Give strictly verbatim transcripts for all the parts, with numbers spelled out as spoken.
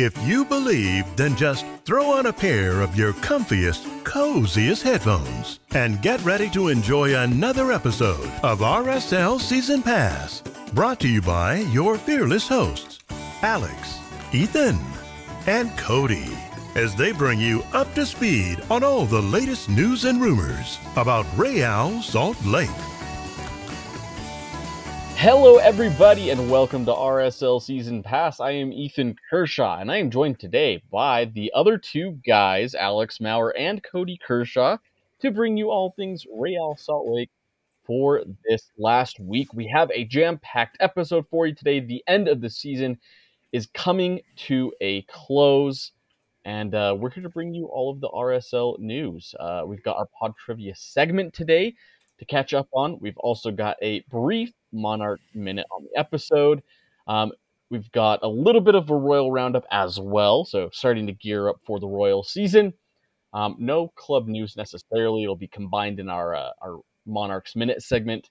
If you believe, then just throw on a pair of your comfiest, coziest headphones and get ready to enjoy another episode of R S L Season Pass, brought to you by your fearless hosts, Alex, Ethan, and Cody, as they bring you up to speed on all the latest news and rumors about Real Salt Lake. Hello, everybody, and welcome to R S L Season Pass. I am Ethan Kershaw, and I am joined today by the other two guys, Alex Maurer and Cody Kershaw, to bring you all things Real Salt Lake for this last week. We have a jam-packed episode for you today. The end of the season is coming to a close, and uh, we're here to bring you all of the R S L news. Uh, we've got our pod trivia segment today to catch up on. We've also got a brief Monarch Minute on the episode. Um, we've got a little bit of a Royal Roundup as well, so starting to gear up for the Royal season. Um, no club news necessarily. It'll be combined in our uh, our Monarch's Minute segment.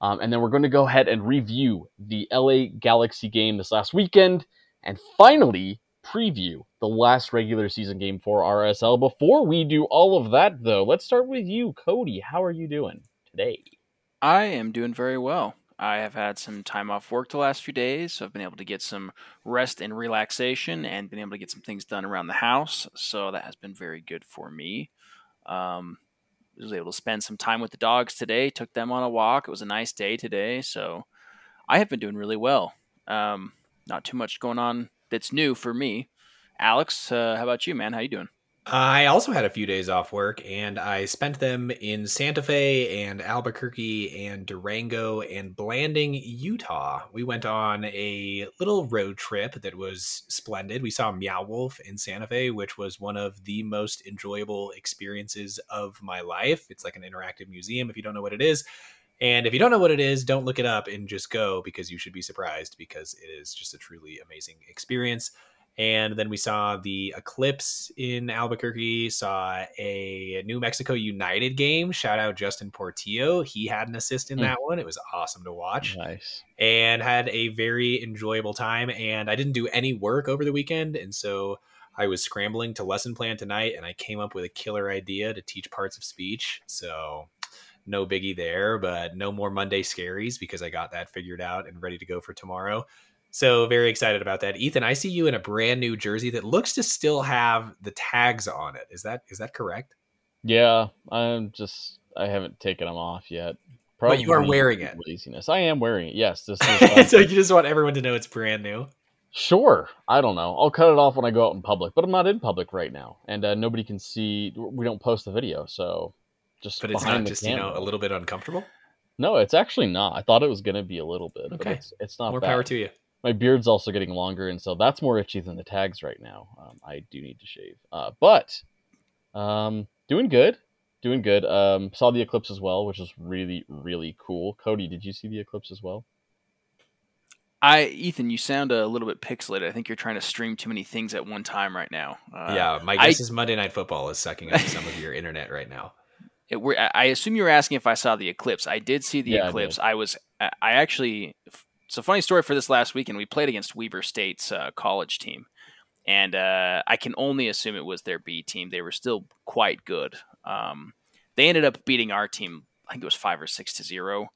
Um, and then we're going to go ahead and review the L A Galaxy game this last weekend and finally preview the last regular season game for R S L. Before we do all of that, though, let's start with you, Cody. How are you doing today? I am doing very well. I have had some time off work the last few days, so I've been able to get some rest and relaxation and been able to get some things done around the house, so that has been very good for me. Um, I was able to spend some time with the dogs today, took them on a walk. It was a nice day today, so I have been doing really well. Um, not too much going on that's new for me. Alex, uh, how about you, man? How you doing? I also had a few days off work, and I spent them in Santa Fe and Albuquerque and Durango and Blanding, Utah. We went on a little road trip that was splendid. We saw Meow Wolf in Santa Fe, which was one of the most enjoyable experiences of my life. It's like an interactive museum if you don't know what it is. And if you don't know what it is, don't look it up and just go, because you should be surprised, because it is just a truly amazing experience. And then we saw the Eclipse in Albuquerque, saw a New Mexico United game. Shout out Justin Portillo. He had an assist in that mm. one. It was awesome to watch. Nice. And had a very enjoyable time. And I didn't do any work over the weekend, and so I was scrambling to lesson plan tonight, and I came up with a killer idea to teach parts of speech. So no biggie there, but no more Monday scaries because I got that figured out and ready to go for tomorrow. So very excited about that. Ethan, I see you in a brand new jersey that looks to still have the tags on it. Is that is that correct? Yeah, I'm just I haven't taken them off yet. Probably, but you are wearing it. Laziness. I am wearing it. Yes, this is. So you just want everyone to know it's brand new. Sure. I don't know. I'll cut it off when I go out in public, but I'm not in public right now, and uh, nobody can see. We don't post the video, so just. But it's not just camera. You know, a little bit uncomfortable. No, it's actually not. I thought it was going to be a little bit. Okay, but it's, it's not. More bad. Power to you. My beard's also getting longer, and so that's more itchy than the tags right now. Um, I do need to shave. Uh, but um, doing good. Doing good. Um, saw the Eclipse as well, which is really, really cool. Cody, did you see the Eclipse as well? I, Ethan, you sound a little bit pixelated. I think you're trying to stream too many things at one time right now. Uh, yeah, my guess I, is Monday Night Football is sucking up some of your internet right now. It, we're, I assume you were asking if I saw the Eclipse. I did see the yeah, Eclipse. I, I was. I, I actually... It's a funny story for this last weekend. We played against Weber State's uh, college team, and uh, I can only assume it was their B team. They were still quite good. Um, they ended up beating our team. I think it was five or six to zero.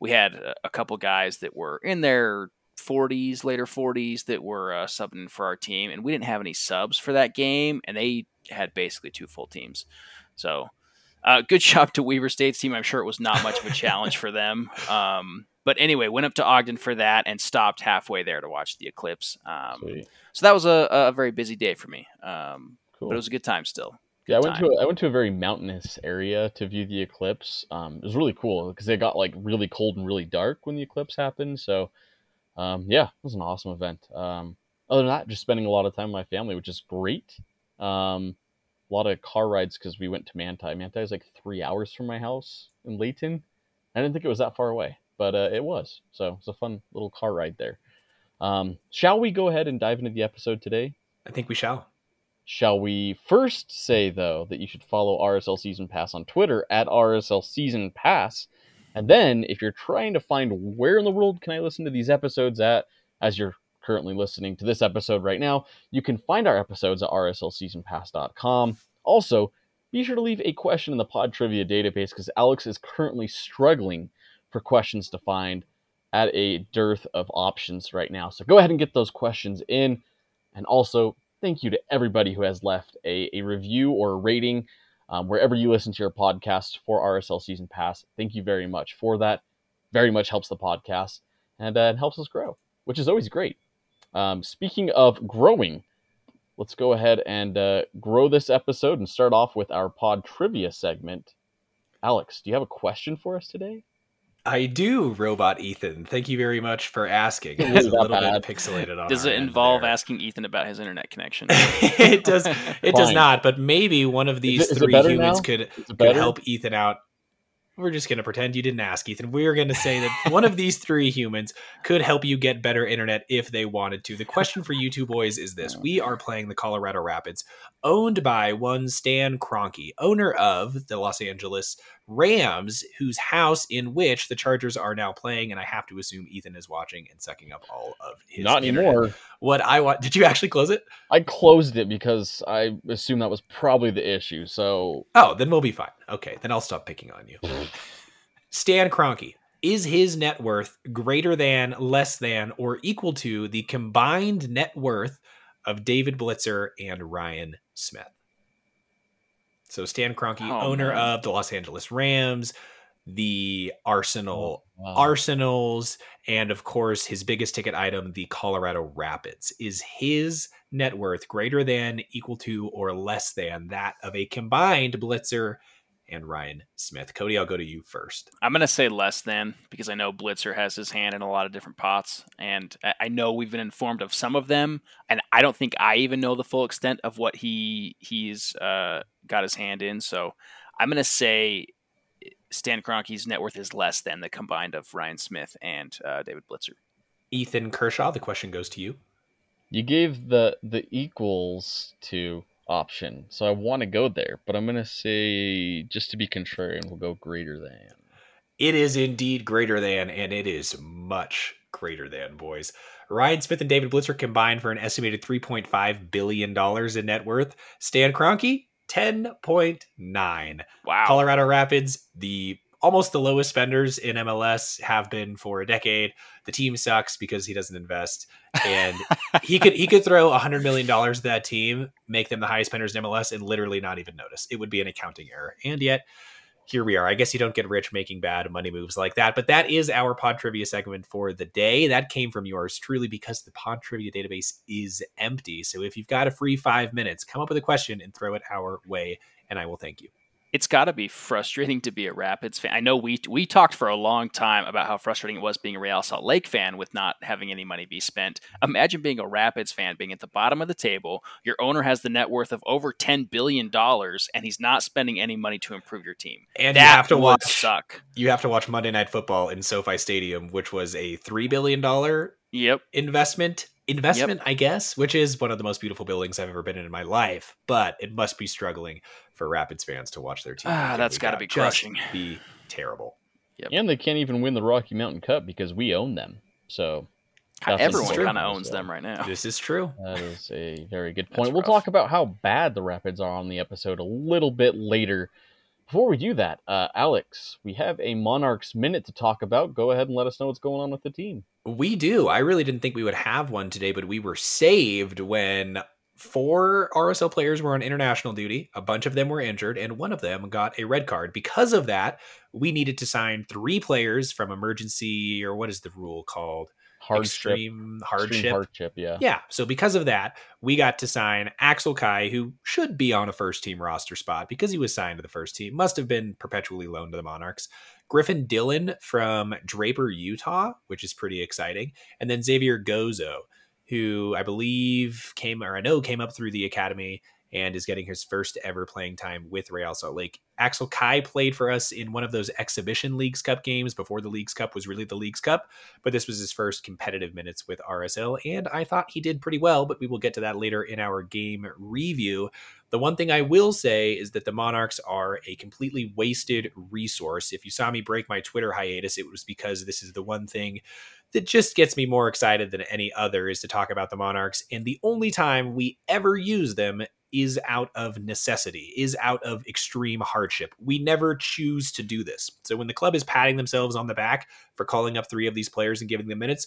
We had a, a couple guys that were in their forties, later forties, that were uh, subbing for our team, and we didn't have any subs for that game, and they had basically two full teams. So uh, good job to Weber State's team. I'm sure it was not much of a challenge for them. Um, But anyway, went up to Ogden for that and stopped halfway there to watch the Eclipse. Um, so that was a, a very busy day for me. Um, cool. But it was a good time still. Good yeah, I went time. to a, I went to a very mountainous area to view the Eclipse. Um, it was really cool because it got like really cold and really dark when the Eclipse happened. So um, yeah, it was an awesome event. Um, other than that, just spending a lot of time with my family, which is great. Um, a lot of car rides because we went to Manti. Manti is like three hours from my house in Layton. I didn't think it was that far away. But uh, it was. So it's a fun little car ride there. Um, shall we go ahead and dive into the episode today? I think we shall. Shall we first say, though, that you should follow R S L Season Pass on Twitter at R S L Season Pass. And then if you're trying to find where in the world can I listen to these episodes at as you're currently listening to this episode right now, you can find our episodes at r s l season pass dot com. Also, be sure to leave a question in the pod trivia database, because Alex is currently struggling for questions to find at a dearth of options right now. So go ahead and get those questions in. And also, thank you to everybody who has left a, a review or a rating um, wherever you listen to your podcast for R S L Season Pass. Thank you very much for that. Very much helps the podcast and uh, helps us grow, which is always great. Um, speaking of growing, let's go ahead and uh, grow this episode and start off with our pod trivia segment. Alex, do you have a question for us today? I do, Robot Ethan. Thank you very much for asking. It's a little bad. bit pixelated on Does it involve asking Ethan about his internet connection? It does. It does not. But maybe one of these is it, three humans now? could, could help Ethan out. We're just going to pretend you didn't ask, Ethan. We're going to say that one of these three humans could help you get better internet if they wanted to. The question for you two boys is this. We are playing the Colorado Rapids, owned by one Stan Kroenke, owner of the Los Angeles Rams, whose house in which the Chargers are now playing. And I have to assume Ethan is watching and sucking up all of his Not internet. Anymore. What I want. Did you actually close it? I closed it because I assume that was probably the issue. So. Oh, then we'll be fine. Okay, then I'll stop picking on you. Stan Kroenke, is his net worth greater than, less than, or equal to the combined net worth of David Blitzer and Ryan Smith? So Stan Kroenke, oh, owner man. of the Los Angeles Rams, the Arsenal oh, wow. Arsenals, and of course his biggest ticket item, the Colorado Rapids. Is his net worth greater than, equal to, or less than that of a combined Blitzer and Ryan Smith? Cody, I'll go to you first. I'm going to say less than, because I know Blitzer has his hand in a lot of different pots, and I know we've been informed of some of them, and I don't think I even know the full extent of what he he's uh, got his hand in. So I'm going to say Stan Kroenke's net worth is less than the combined of Ryan Smith and uh, David Blitzer. Ethan Kershaw, the question goes to you. You gave the the equals to option, so I want to go there, but I'm going to say, just to be contrarian, we'll go greater than. It is indeed greater than, and it is much greater than, boys. Ryan Smith and David Blitzer combined for an estimated three point five billion dollars in net worth. Stan Kroenke, ten point nine. Wow. Colorado Rapids, the almost the lowest spenders in M L S, have been for a decade. The team sucks because he doesn't invest, and he could he could throw one hundred million dollars to that team, make them the highest spenders in M L S, and literally not even notice. It would be an accounting error. And yet, here we are. I guess you don't get rich making bad money moves like that, but that is our pod trivia segment for the day. That came from yours truly, because the pod trivia database is empty. So if you've got a free five minutes, come up with a question and throw it our way, and I will thank you. It's got to be frustrating to be a Rapids fan. I know we we talked for a long time about how frustrating it was being a Real Salt Lake fan with not having any money be spent. Imagine being a Rapids fan, being at the bottom of the table. Your owner has the net worth of over ten billion dollars, and he's not spending any money to improve your team. And that you have to watch, suck. You have to watch Monday Night Football in SoFi Stadium, which was a three billion dollars yep. investment. Investment, yep. I guess, which is one of the most beautiful buildings I've ever been in in my life, but it must be struggling for Rapids fans to watch their team. Ah, that's got to be crushing. Be terrible. Yep. And they can't even win the Rocky Mountain Cup because we own them. So everyone kind of owns so. them right now. This is true. That is a very good point. We'll talk about how bad the Rapids are on the episode a little bit later. Before we do that, uh, Alex, we have a Monarch's Minute to talk about. Go ahead and let us know what's going on with the team. We do. I really didn't think we would have one today, but we were saved when four R S L players were on international duty. A bunch of them were injured, and one of them got a red card. Because of that, we needed to sign three players from emergency, or what is the rule called? Hardship. Extreme hardship. Extreme hardship, yeah. Yeah, so because of that, we got to sign Axel Kai, who should be on a first-team roster spot because he was signed to the first team. Must have been perpetually loaned to the Monarchs. Griffin Dillon from Draper, Utah, which is pretty exciting. And then Xavier Gozo, who I believe came, or I know came up through the academy and is getting his first ever playing time with Real Salt Lake. Axel Kai played for us in one of those exhibition Leagues Cup games before the Leagues Cup was really the Leagues Cup, but this was his first competitive minutes with R S L, and I thought he did pretty well, but we will get to that later in our game review. The one thing I will say is that the Monarchs are a completely wasted resource. If you saw me break my Twitter hiatus, it was because this is the one thing that just gets me more excited than any other is to talk about the Monarchs. And the only time we ever use them is out of necessity, is out of extreme hardship. We never choose to do this. So when the club is patting themselves on the back for calling up three of these players and giving them minutes,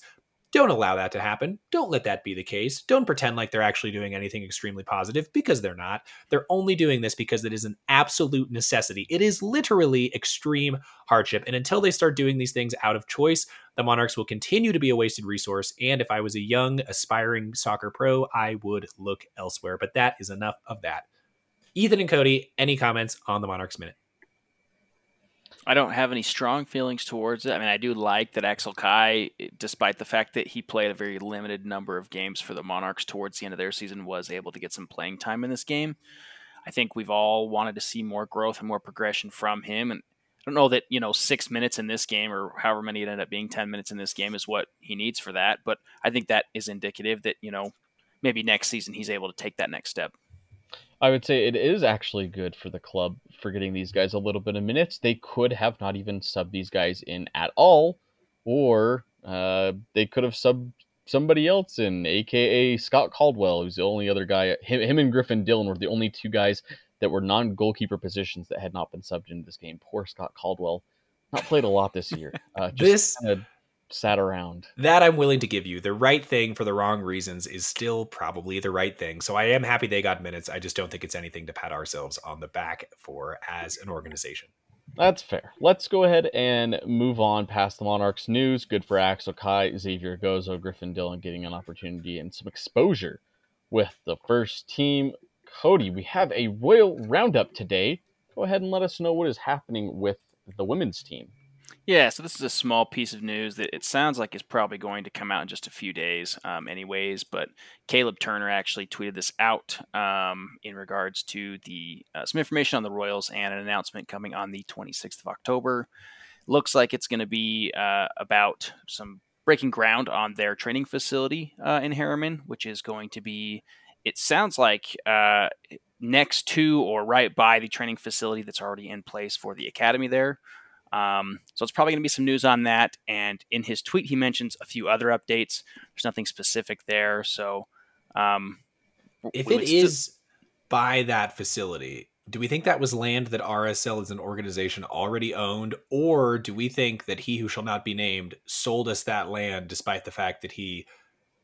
don't allow that to happen. Don't let that be the case. Don't pretend like they're actually doing anything extremely positive, because they're not. They're only doing this because it is an absolute necessity. It is literally extreme hardship. And until they start doing these things out of choice, the Monarchs will continue to be a wasted resource. And if I was a young, aspiring soccer pro, I would look elsewhere. But that is enough of that. Ethan and Cody, any comments on the Monarchs Minute? I don't have any strong feelings towards it. I mean, I do like that Axel Kai, despite the fact that he played a very limited number of games for the Monarchs towards the end of their season, was able to get some playing time in this game. I think we've all wanted to see more growth and more progression from him. And I don't know that, you know, six minutes in this game, or however many it ended up being, ten minutes in this game, is what he needs for that. But I think that is indicative that, you know, maybe next season he's able to take that next step. I would say it is actually good for the club for getting these guys a little bit of minutes. They could have not even subbed these guys in at all, or uh, they could have subbed somebody else in, a k a. Scott Caldwell, who's the only other guy. Him, him and Griffin Dillon were the only two guys that were non-goalkeeper positions that had not been subbed into this game. Poor Scott Caldwell. Not played a lot this year. Uh, just this... Kinda sat around. That I'm willing to give you. The right thing for the wrong reasons is still probably the right thing. So I am happy they got minutes. I just don't think it's anything to pat ourselves on the back for as an organization. That's fair. Let's go ahead and move on past the Monarchs news. Good for Axel Kai, Xavier Gozo, Griffin Dillon getting an opportunity and some exposure with the first team. Cody, we have a Royal Roundup today. Go ahead and let us know what is happening with the women's team. Yeah, so this is a small piece of news that it sounds like is probably going to come out in just a few days um, anyways, but Caleb Turner actually tweeted this out um, in regards to the uh, some information on the Royals and an announcement coming on the twenty-sixth of October. Looks like it's going to be uh, about some breaking ground on their training facility uh, in Harriman, which is going to be, it sounds like, uh, next to or right by the training facility that's already in place for the academy there. Um, so it's probably going to be some news on that. And in his tweet, he mentions a few other updates. There's nothing specific there. So um, if it is to... by that facility, do we think that was land that R S L as an organization already owned? Or do we think that he who shall not be named sold us that land, despite the fact that he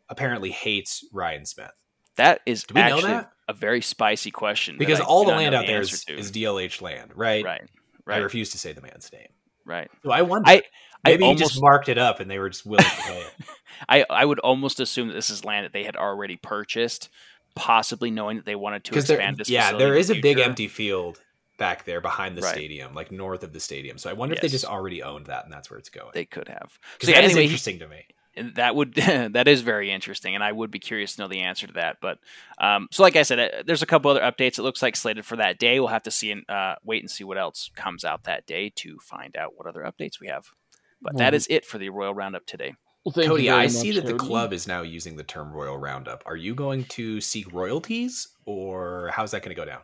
apparently hates Ryan Smith? That is actually that? a very spicy question. Because all the land out the there is, is D L H land, right? Right. Right. I refuse to say the man's name. Right. So I wonder. I, Maybe I almost, he just marked it up and they were just willing to pay it. I, I would almost assume that this is land that they had already purchased, possibly knowing that they wanted to expand there, this yeah, facility. Yeah, there is the a big empty field back there behind the right. stadium, like north of the stadium. So I wonder yes. if they just already owned that and that's where it's going. They could have. Because so that anyway, is interesting to me. And that would that is very interesting, and I would be curious to know the answer to that. But um, so, like I said, there's a couple other updates. It looks like slated for that day. We'll have to see and uh, wait and see what else comes out that day to find out what other updates we have. But that is it for the Royal Roundup today. Well, Cody, I much, see that Cody. The club is now using the term Royal Roundup. Are you going to seek royalties, or how's that going to go down?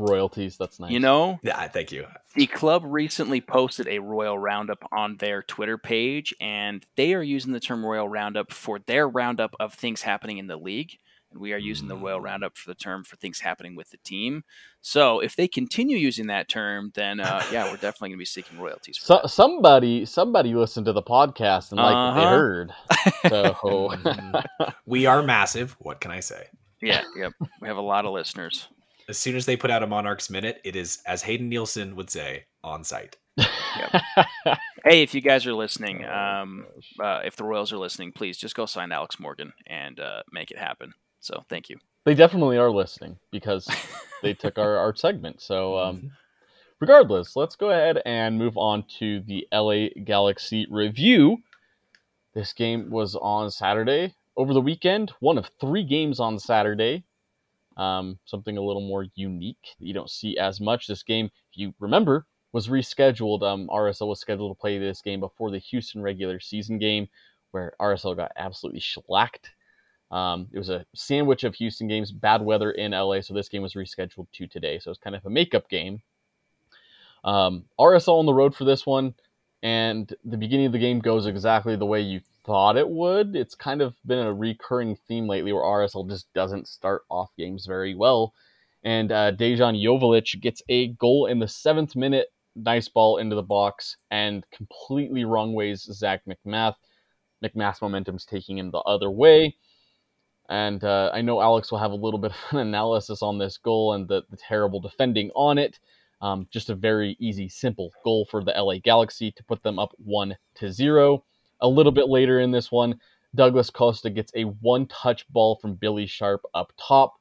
Royalties, that's nice. You know, yeah, thank you. The club recently posted a Royal Roundup on their Twitter page, and they are using the term Royal Roundup for their roundup of things happening in the league, and we are using the Royal Roundup for the term for things happening with the team. So if they continue using that term, then uh yeah, we're definitely gonna be seeking royalties for so, that. somebody somebody listened to the podcast and like uh-huh. they heard, so we are massive. What can I say? Yeah, yep, we have a lot of listeners. As soon as they put out a Monarchs Minute, it is, as Hayden Nielsen would say, on site. Yep. Hey, if you guys are listening, um, uh, if the Royals are listening, please just go sign Alex Morgan and uh, make it happen. So thank you. They definitely are listening because they took our, our segment. So um, regardless, let's go ahead and move on to the L A Galaxy review. This game was on Saturday over the weekend. One of three games on Saturday. Um, something a little more unique that you don't see as much. This game, if you remember, was rescheduled. Um, R S L was scheduled to play this game before the Houston regular season game, where R S L got absolutely shellacked. Um, it was a sandwich of Houston games, bad weather in L A, so this game was rescheduled to today. So it's kind of a makeup game. Um, R S L on the road for this one, and the beginning of the game goes exactly the way you thought it would. It's kind of been a recurring theme lately where R S L just doesn't start off games very well. And uh, Dejan Jovalic gets a goal in the seventh minute. Nice ball into the box and completely wrong ways Zach McMath. McMath's momentum's taking him the other way. And uh, I know Alex will have a little bit of an analysis on this goal and the, the terrible defending on it. Um, just a very easy, simple goal for the L A Galaxy to put them up one to zero. A little bit later in this one, Douglas Costa gets a one-touch ball from Billy Sharp up top.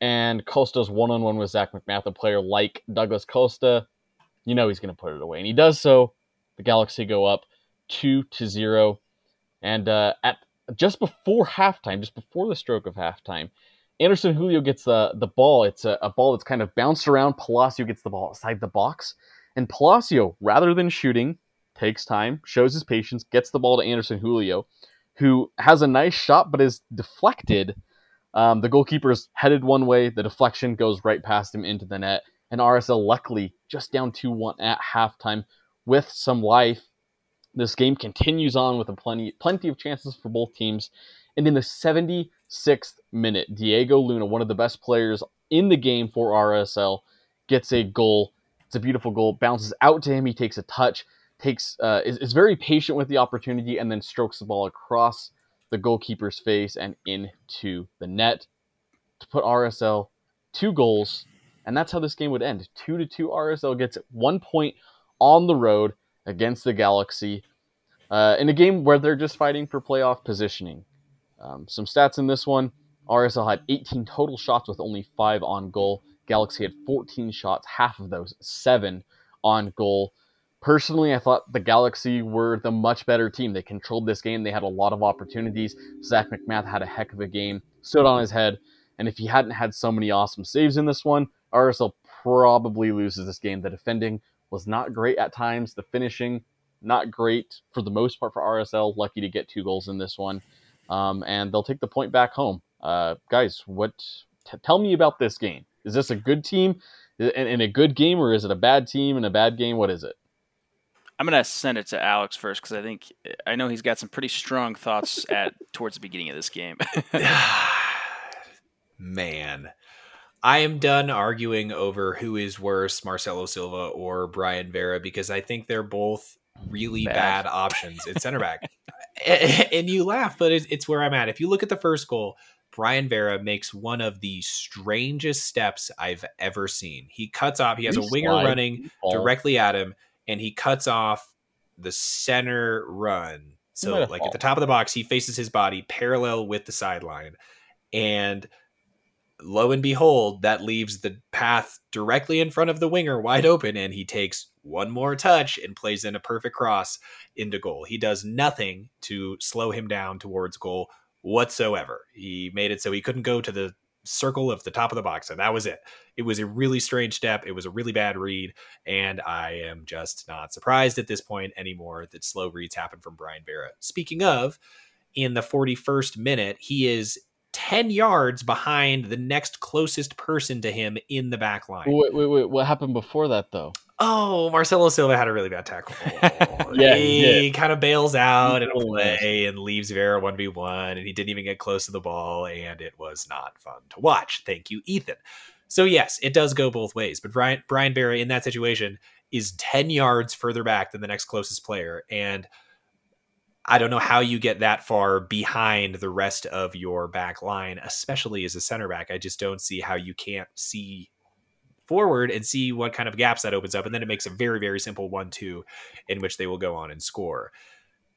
And Costa's one-on-one with Zach McMath, a player like Douglas Costa. You know he's going to put it away. And he does so. The Galaxy go up two to zero. And uh, at just before halftime, just before the stroke of halftime, Anderson Julio gets the, the ball. It's a, a ball that's kind of bounced around. Palacio gets the ball outside the box. And Palacio, rather than shooting, takes time, shows his patience, gets the ball to Anderson Julio, who has a nice shot but is deflected. Um, the goalkeeper is headed one way. The deflection goes right past him into the net. And R S L luckily just down two one at halftime with some life. This game continues on with a plenty, plenty of chances for both teams. And in the seventy-sixth minute, Diego Luna, one of the best players in the game for R S L, gets a goal. It's a beautiful goal. Bounces out to him. He takes a touch. Takes uh, is, is very patient with the opportunity and then strokes the ball across the goalkeeper's face and into the net to put R S L two goals. And that's how this game would end. Two to two, R S L gets one point on the road against the Galaxy uh, in a game where they're just fighting for playoff positioning. Um, some stats in this one. R S L had eighteen total shots with only five on goal. Galaxy had fourteen shots, half of those, seven on goal. Personally, I thought the Galaxy were the much better team. They controlled this game. They had a lot of opportunities. Zach McMath had a heck of a game, stood on his head. And if he hadn't had so many awesome saves in this one, R S L probably loses this game. The defending was not great at times. The finishing, not great for the most part for R S L. Lucky to get two goals in this one. Um, and they'll take the point back home. Uh, guys, what? T- tell me about this game. Is this a good team in, in a good game, or is it a bad team in a bad game? What is it? I'm going to send it to Alex first because I think I know he's got some pretty strong thoughts at towards the beginning of this game. Man. I am done arguing over who is worse, Marcelo Silva or Brian Vera, because I think they're both really bad, bad options at center back. And you laugh, but it's where I'm at. If you look at the first goal, Brian Vera makes one of the strangest steps I've ever seen. He cuts off. He has a winger running directly at him, and he cuts off the center run. So, like, at the top of the box, he faces his body parallel with the sideline. And lo and behold, that leaves the path directly in front of the winger wide open, and he takes one more touch and plays in a perfect cross into goal. He does nothing to slow him down towards goal whatsoever. He made it so he couldn't go to the circle of the top of the box, and that was it. It was a really strange step. It was a really bad read, and I am just not surprised at this point anymore that slow reads happen from Brian Vera. Speaking of, in the forty-first minute, he is ten yards behind the next closest person to him in the back line. Wait, wait, wait. What happened before that, though? Oh, Marcelo Silva had a really bad tackle. yeah, he, yeah. he kind of bails out in a play and leaves Vera one v one, and he didn't even get close to the ball, and it was not fun to watch. Thank you, Ethan. So, yes, it does go both ways, but Brian, Brian Vera in that situation is ten yards further back than the next closest player, and I don't know how you get that far behind the rest of your back line, especially as a center back. I just don't see how you can't see forward and see what kind of gaps that opens up. And then it makes a very, very simple one two in which they will go on and score.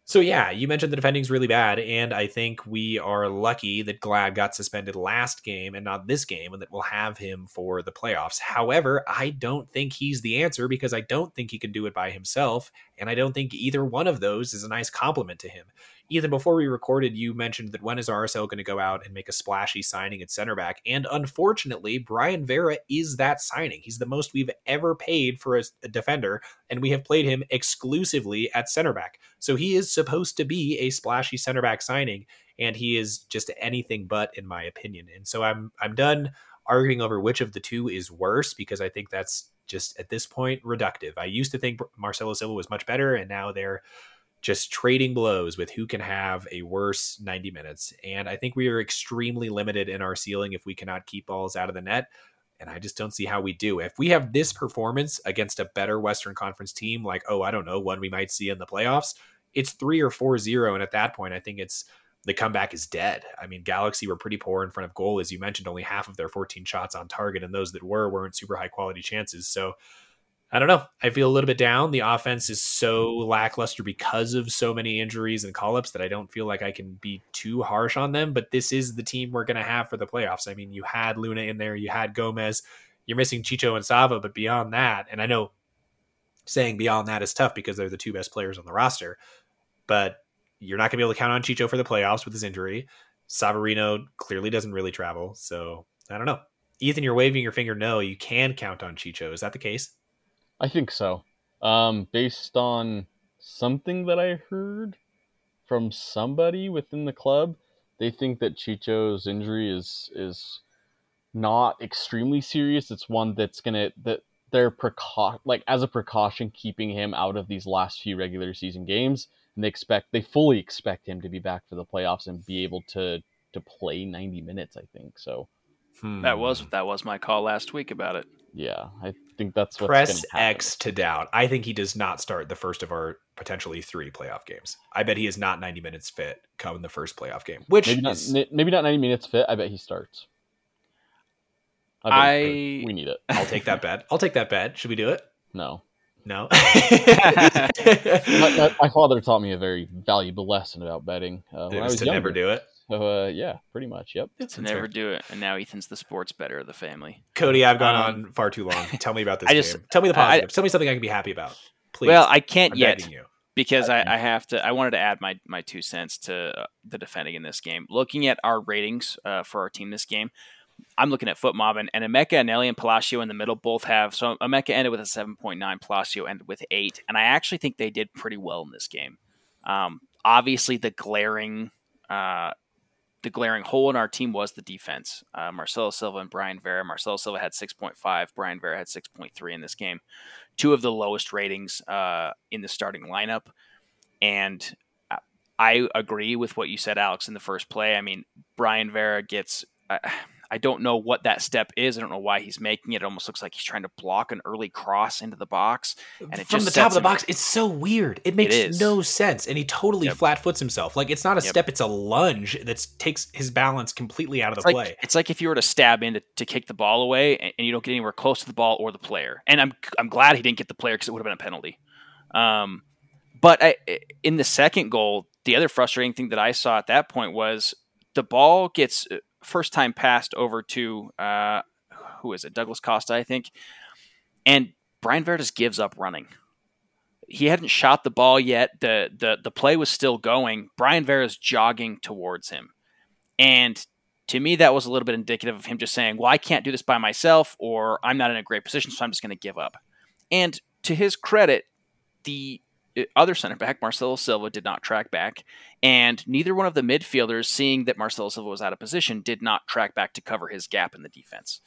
So, yeah, you mentioned the defending's really bad, and I think we are lucky that Glad got suspended last game and not this game, and that we'll have him for the playoffs. However, I don't think he's the answer because I don't think he can do it by himself, and I don't think either one of those is a nice compliment to him. Ethan, before we recorded, you mentioned that when is R S L going to go out and make a splashy signing at center back? And unfortunately, Brian Vera is that signing. He's the most we've ever paid for a, a defender, and we have played him exclusively at center back. So he is supposed to be a splashy center back signing, and he is just anything but, in my opinion. And so I'm I'm done arguing over which of the two is worse, because I think that's just, at this point, reductive. I used to think Marcelo Silva was much better, and now they're just trading blows with who can have a worse ninety minutes. And I think we are extremely limited in our ceiling if we cannot keep balls out of the net. And I just don't see how we do. If we have this performance against a better Western Conference team, like, oh, I don't know, one we might see in the playoffs, it's three or four zero. And at that point, I think it's the comeback is dead. I mean, Galaxy were pretty poor in front of goal. As you mentioned, only half of their fourteen shots on target, and those that were weren't super high quality chances. So I don't know. I feel a little bit down. The offense is so lackluster because of so many injuries and call-ups that I don't feel like I can be too harsh on them, but this is the team we're going to have for the playoffs. I mean, you had Luna in there, you had Gomez, you're missing Chicho and Sava, but beyond that, and I know saying beyond that is tough because they're the two best players on the roster, but you're not going to be able to count on Chicho for the playoffs with his injury. Savarino clearly doesn't really travel, so I don't know. Ethan, you're waving your finger no. You can count on Chicho. Is that the case? I think so. Um, based on something that I heard from somebody within the club, they think that Chicho's injury is is not extremely serious. It's one that's gonna that they're precau- like as a precaution, keeping him out of these last few regular season games. And they expect they fully expect him to be back for the playoffs and be able to to play ninety minutes. I think so. Hmm. That was that was my call last week about it. Yeah, I think that's what's press X to doubt. I think he does not start the first of our potentially three playoff games. I bet he is not ninety minutes fit come the first playoff game, which maybe not, is... maybe not ninety minutes fit. I bet he starts. I, bet I... He, we need it. I'll take that bet. I'll take that bet. Should we do it? No, no. my, my father taught me a very valuable lesson about betting uh, when I was to younger. Never do it. So, uh, yeah, pretty much. Yep. It's never fair. Do it. And now Ethan's the sports bettor of the family. Cody, I've gone um, on far too long. Tell me about this I just, game. Tell me the positives. I, Tell me something I can be happy about, please. Well, I can't I'm yet because I, I have to. I wanted to add my, my two cents to the defending in this game. Looking at our ratings uh, for our team this game, I'm looking at FootMob, and, and Emeka Eneli and Palacio in the middle both have. So Emeka ended with a seven point nine, Palacio ended with eight. And I actually think they did pretty well in this game. Um, obviously, the glaring... Uh, The glaring hole in our team was the defense. Uh, Marcelo Silva and Brian Vera. Marcelo Silva had six point five. Brian Vera had six point three in this game. Two of the lowest ratings uh, in the starting lineup. And I agree with what you said, Alex, in the first play. I mean, Brian Vera gets... Uh, I don't know what that step is. I don't know why he's making it. It almost looks like he's trying to block an early cross into the box. And it From just the top of the box, it's so weird. It makes it no sense. And he totally yep. flat foots himself. Like, it's not a yep. step, it's a lunge that takes his balance completely out of it's the like, play. It's like if you were to stab in to, to kick the ball away and, and you don't get anywhere close to the ball or the player. And I'm I'm glad he didn't get the player because it would have been a penalty. Um, but I, in the second goal, the other frustrating thing that I saw at that point was the ball gets... first time passed over to uh, who is it? Douglas Costa, I think. And Brian Vera just gives up running. He hadn't shot the ball yet. The the the play was still going. Brian Vera's jogging towards him. And to me, that was a little bit indicative of him just saying, well, I can't do this by myself, or I'm not in a great position, so I'm just going to give up. And to his credit, the other center back, Marcelo Silva, did not track back, and neither one of the midfielders, seeing that Marcelo Silva was out of position, did not track back to cover his gap in the defense.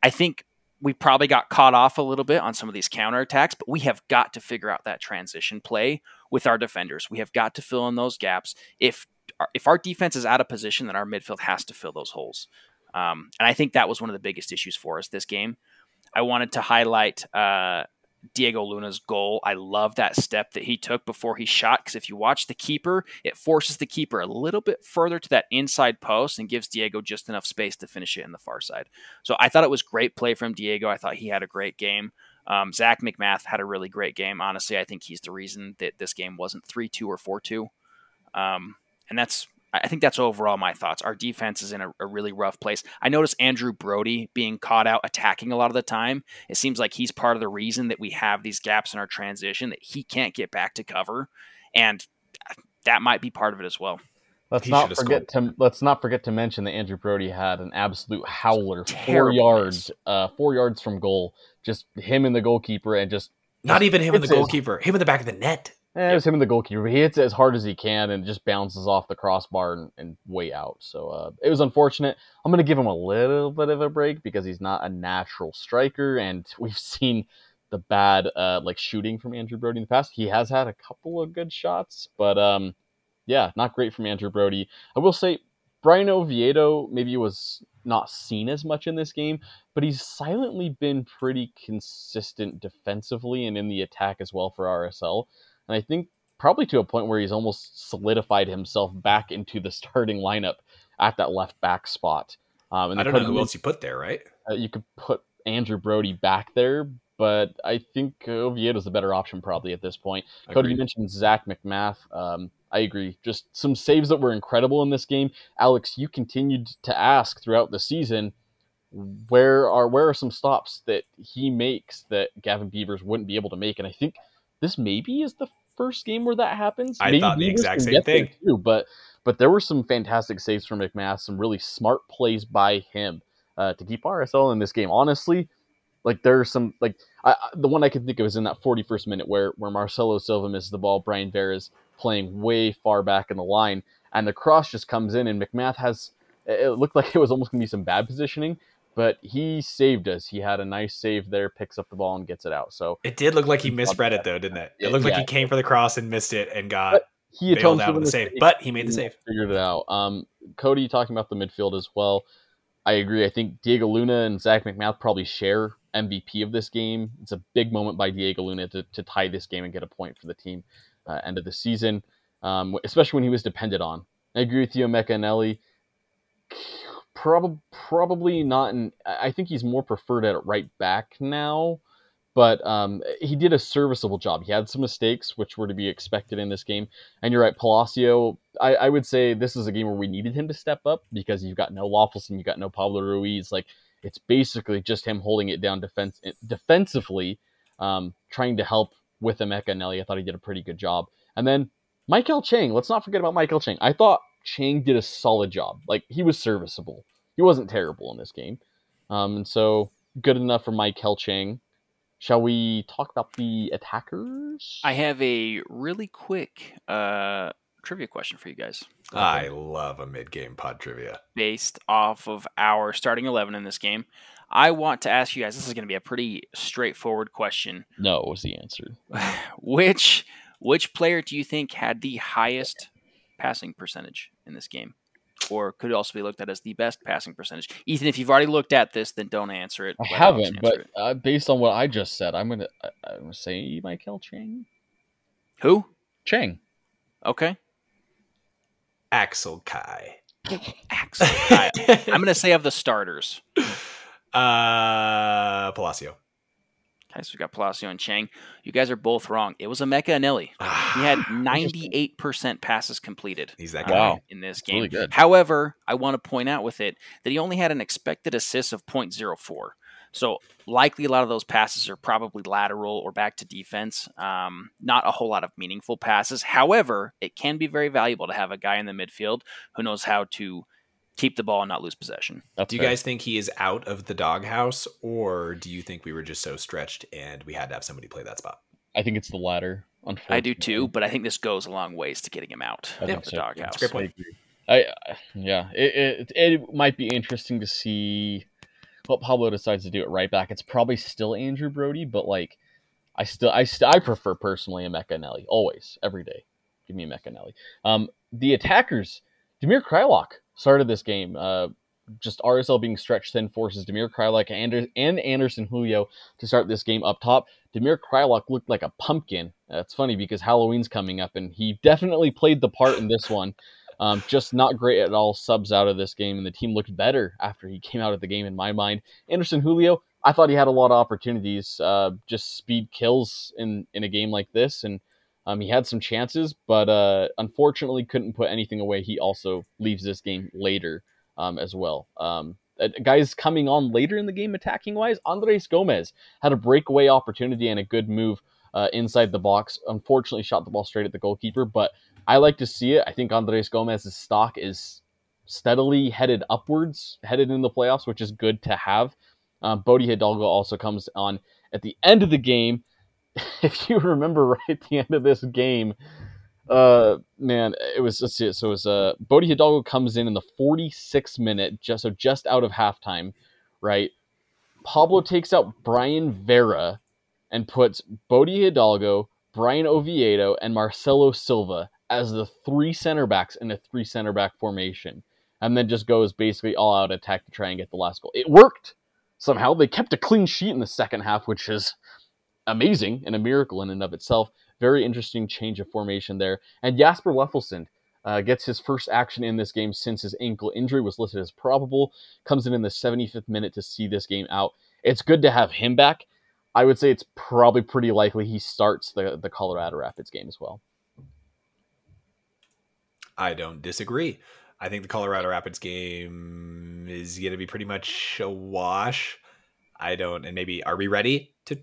I think we probably got caught off a little bit on some of these counterattacks, but we have got to figure out that transition play with our defenders. We have got to fill in those gaps. If our, if our defense is out of position, then our midfield has to fill those holes. Um, and I think that was one of the biggest issues for us this game. I wanted to highlight... Uh, Diego Luna's goal. I love that step that he took before he shot, because if you watch the keeper, it forces the keeper a little bit further to that inside post and gives Diego just enough space to finish it in the far side. So I thought it was great play from Diego. I thought he had a great game. Um, Zach McMath had a really great game. Honestly, I think he's the reason that this game wasn't three two or four two. Um, and that's I think that's overall my thoughts. Our defense is in a, a really rough place. I noticed Andrew Brody being caught out attacking a lot of the time. It seems like he's part of the reason that we have these gaps in our transition, that he can't get back to cover. And that might be part of it as well. Let's he not forget to let's not forget to mention that Andrew Brody had an absolute howler, four yards, uh, four yards from goal. Just him and the goalkeeper, and just not even him and the goalkeeper, his, him in the back of the net. Eh, it was him and the goalkeeper. He hits it as hard as he can and just bounces off the crossbar and, and way out. So uh, it was unfortunate. I'm going to give him a little bit of a break because he's not a natural striker, and we've seen the bad uh, like shooting from Andrew Brody in the past. He has had a couple of good shots, but um, yeah, not great from Andrew Brody. I will say Brian Oviedo maybe was not seen as much in this game, but he's silently been pretty consistent defensively and in the attack as well for R S L. And I think probably to a point where he's almost solidified himself back into the starting lineup at that left back spot. Um, and I don't know who else you put there, right? Uh, you could put Andrew Brody back there, but I think Oviedo's the better option probably at this point. Agreed. Cody, you mentioned Zach McMath. Um, I agree. Just some saves that were incredible in this game. Alex, you continued to ask throughout the season, where are where are some stops that he makes that Gavin Beavers wouldn't be able to make? And I think this maybe is the first game where that happens. I maybe thought the Beavers exact same thing. Too, but but there were some fantastic saves from McMath, some really smart plays by him uh, to keep R S L in this game. Honestly, like there are some like I, the one I could think of is in that forty-first minute where where Marcelo Silva misses the ball. Brian Vera's playing way far back in the line, and the cross just comes in, and McMath has it looked like it was almost gonna be some bad positioning, but he saved us. He had a nice save there, picks up the ball and gets it out. So it did look like he misread it though, didn't it? It looked yeah. like he came for the cross and missed it and got but he bailed out with the save, but he made the save. Figured it out. Um, Cody, talking about the midfield as well. I agree. I think Diego Luna and Zach McMath probably share M V P of this game. It's a big moment by Diego Luna to, to tie this game and get a point for the team uh, end of the season, um, especially when he was depended on. I agree with you, Emeka Eneli. Probably, probably not. In, I think he's more preferred at right back now, but um, he did a serviceable job. He had some mistakes, which were to be expected in this game. And you're right, Palacio. I, I would say this is a game where we needed him to step up because you've got no Loffelson, you've got no Pablo Ruiz. Like it's basically just him holding it down defense defensively, um, trying to help with Emeka Eneli. I thought he did a pretty good job. And then Michael Chang. Let's not forget about Michael Chang. I thought Chang did a solid job. Like he was serviceable. He wasn't terrible in this game. Um, and so good enough for Michael Chang. Shall we talk about the attackers? I have a really quick uh, trivia question for you guys. I love a mid-game pod trivia. Based off of our starting eleven in this game, I want to ask you guys, this is going to be a pretty straightforward question. No, was the answer. which which player do you think had the highest passing percentage in this game, or could also be looked at as the best passing percentage? Ethan, if you've already looked at this, then don't answer it. I haven't, but uh, based on what I just said, I'm gonna I, I'm gonna say Michael Chang. Who? Chang. Okay. Axel Kai. Axel Kai. I'm gonna say of the starters, uh, Palacio. Okay, so we got Palacio and Chang. You guys are both wrong. It was Emeka Eneli. He had ninety-eight percent passes completed. He's that guy uh, in this game. Really good. However, I want to point out with it that he only had an expected assist of zero point zero four. So likely a lot of those passes are probably lateral or back to defense. Um, not a whole lot of meaningful passes. However, it can be very valuable to have a guy in the midfield who knows how to keep the ball and not lose possession. That's do you fair. Guys think he is out of the doghouse, or do you think we were just so stretched and we had to have somebody play that spot? I think it's the latter. I do too, but I think this goes a long ways to getting him out I of the so. doghouse. Great point. I, I yeah, it, it it might be interesting to see what Pablo decides to do at right back. It's probably still Andrew Brody, but like I still I st- I prefer personally Emeka Eneli always every day. Give me Emeka Eneli. Um, the attackers, Demir Kreilach. Started this game, uh, just R S L being stretched thin forces Demir Kreilach and, and Anderson Julio to start this game up top. Demir Kreilach looked like a pumpkin. That's funny because Halloween's coming up, and he definitely played the part in this one. Um, just not great at all. Subs out of this game, and the team looked better after he came out of the game in my mind. Anderson Julio, I thought he had a lot of opportunities. Uh, just speed kills in, in a game like this, and Um, he had some chances, but uh, unfortunately couldn't put anything away. He also leaves this game later um, as well. Um, guys coming on later in the game attacking-wise, Andres Gomez had a breakaway opportunity and a good move uh, inside the box. Unfortunately shot the ball straight at the goalkeeper, but I like to see it. I think Andres Gomez's stock is steadily headed upwards, headed in the playoffs, which is good to have. Um, Bodie Hidalgo also comes on at the end of the game. If you remember right at the end of this game, uh, man, it was, let's see it. So it was, uh, Bodie Hidalgo comes in in the forty-sixth minute, just, so just out of halftime, right? Pablo takes out Brian Vera, and puts Bodie Hidalgo, Brian Oviedo, and Marcelo Silva as the three center backs in a three center back formation, and then just goes basically all out attack to try and get the last goal. It worked somehow. They kept a clean sheet in the second half, which is amazing and a miracle in and of itself. Very interesting change of formation there. And Jasper Leffelsen uh, gets his first action in this game since his ankle injury was listed as probable. Comes in in the seventy-fifth minute to see this game out. It's good to have him back. I would say it's probably pretty likely he starts the, the Colorado Rapids game as well. I don't disagree. I think the Colorado Rapids game is going to be pretty much a wash. I don't, and maybe, are we ready to move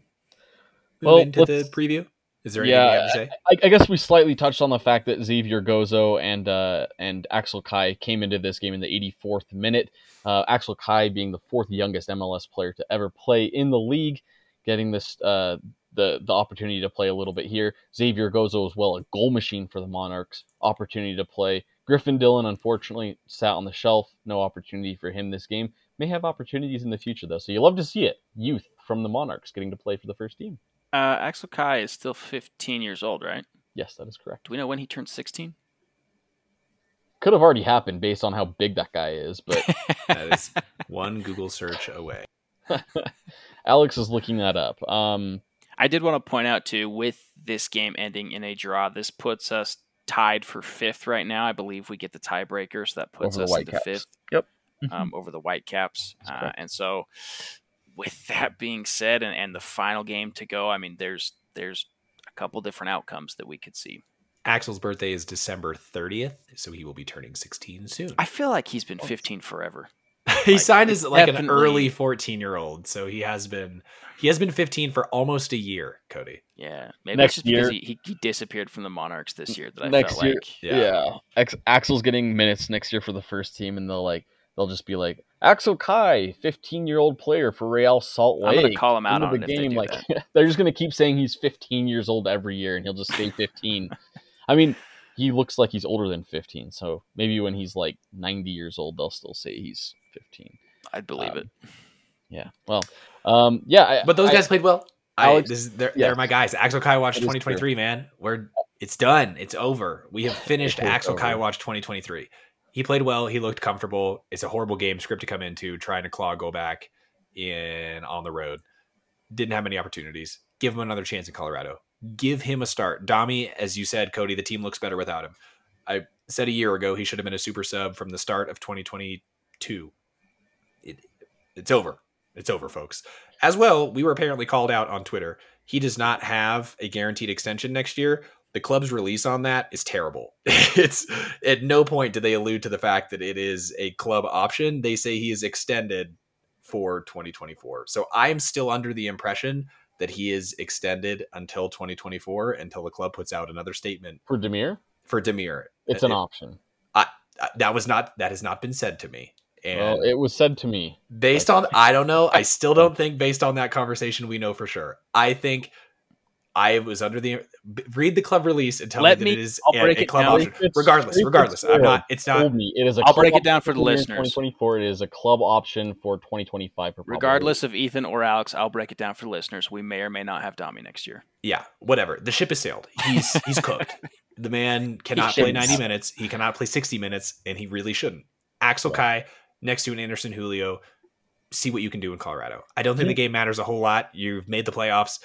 well, into the preview? Is there anything yeah, you have to say? I, I guess we slightly touched on the fact that Xavier Gozo and uh, and Axel Kai came into this game in the eighty-fourth minute. Uh, Axel Kai being the fourth youngest M L S player to ever play in the league, getting this uh, the the opportunity to play a little bit here. Xavier Gozo as well, a goal machine for the Monarchs. Opportunity to play. Griffin Dillon, unfortunately, sat on the shelf. No opportunity for him this game. May have opportunities in the future, though, so you love to see it. Youth from the Monarchs getting to play for the first team. Uh, Axel Kai is still fifteen years old, right? Yes, that is correct. Do we know when he turned sixteen? Could have already happened based on how big that guy is, but that is one Google search away. Alex is looking that up. Um, I did want to point out, too, with this game ending in a draw, this puts us tied for fifth right now. I believe we get the tiebreaker, so that puts us in the fifth. Yep. um, over the Whitecaps. Uh, and so with that being said, and, and the final game to go, I mean, there's there's a couple different outcomes that we could see. Axel's birthday is December thirtieth, so he will be turning sixteen soon. I feel like he's been fifteen forever. He like, signed as like an early fourteen-year-old, so he has been he has been fifteen for almost a year, Cody. Yeah, maybe next it's just year. because he, he disappeared from the Monarchs this year. That I next felt year, like, yeah. yeah. Axel's getting minutes next year for the first team, and they'll like they'll just be like Axel Kai, fifteen-year-old player for Real Salt Lake. I'm gonna call him out on the it game. If they do like that. They're just gonna keep saying he's fifteen years old every year, and he'll just stay fifteen. I mean, he looks like he's older than fifteen, so maybe when he's like ninety years old, they'll still say he's fifteen. I'd believe um, it. Yeah. Well, um, yeah. I, but those I, guys played well. Alex, I, this is, they're, yeah. they're my guys. Axel Kai Watch twenty twenty-three, man. We're It's done. It's over. We have finished Axel Kai Watch twenty twenty-three. He played well. He looked comfortable. It's a horrible game script to come into, trying to claw a goal back in on the road. Didn't have many opportunities. Give him another chance in Colorado. Give him a start. Dami, as you said, Cody, the team looks better without him. I said a year ago he should have been a super sub from the start of twenty twenty-two. It, it's over. It's over, folks. As well, we were apparently called out on Twitter. He does not have a guaranteed extension next year. The club's release on that is terrible. It's at no point do they allude to the fact that it is a club option. They say he is extended for twenty twenty-four. So I'm still under the impression that he is extended until twenty twenty-four, until the club puts out another statement. For Demir? For Demir. It's an it, option. I, I, that was not, that has not been said to me. And well, it was said to me. Based on, I don't know. I still don't think based on that conversation, we know for sure. I think I was under the, read the club release and tell Let me that me, it is I'll break a, a it club down. option. It's, regardless, regardless. I'm not, it's not. Me, it is a I'll break it down for the listeners. twenty twenty-four, it is a club option for twenty twenty-five. For regardless of Ethan or Alex, I'll break it down for listeners. We may or may not have Dami next year. Yeah, whatever. The ship has sailed. He's, he's cooked. The man cannot play ninety minutes. He cannot play sixty minutes, and he really shouldn't. Axel Kai next to an Anderson Julio, see what you can do in Colorado. I don't think mm-hmm. the game matters a whole lot. You've made the playoffs.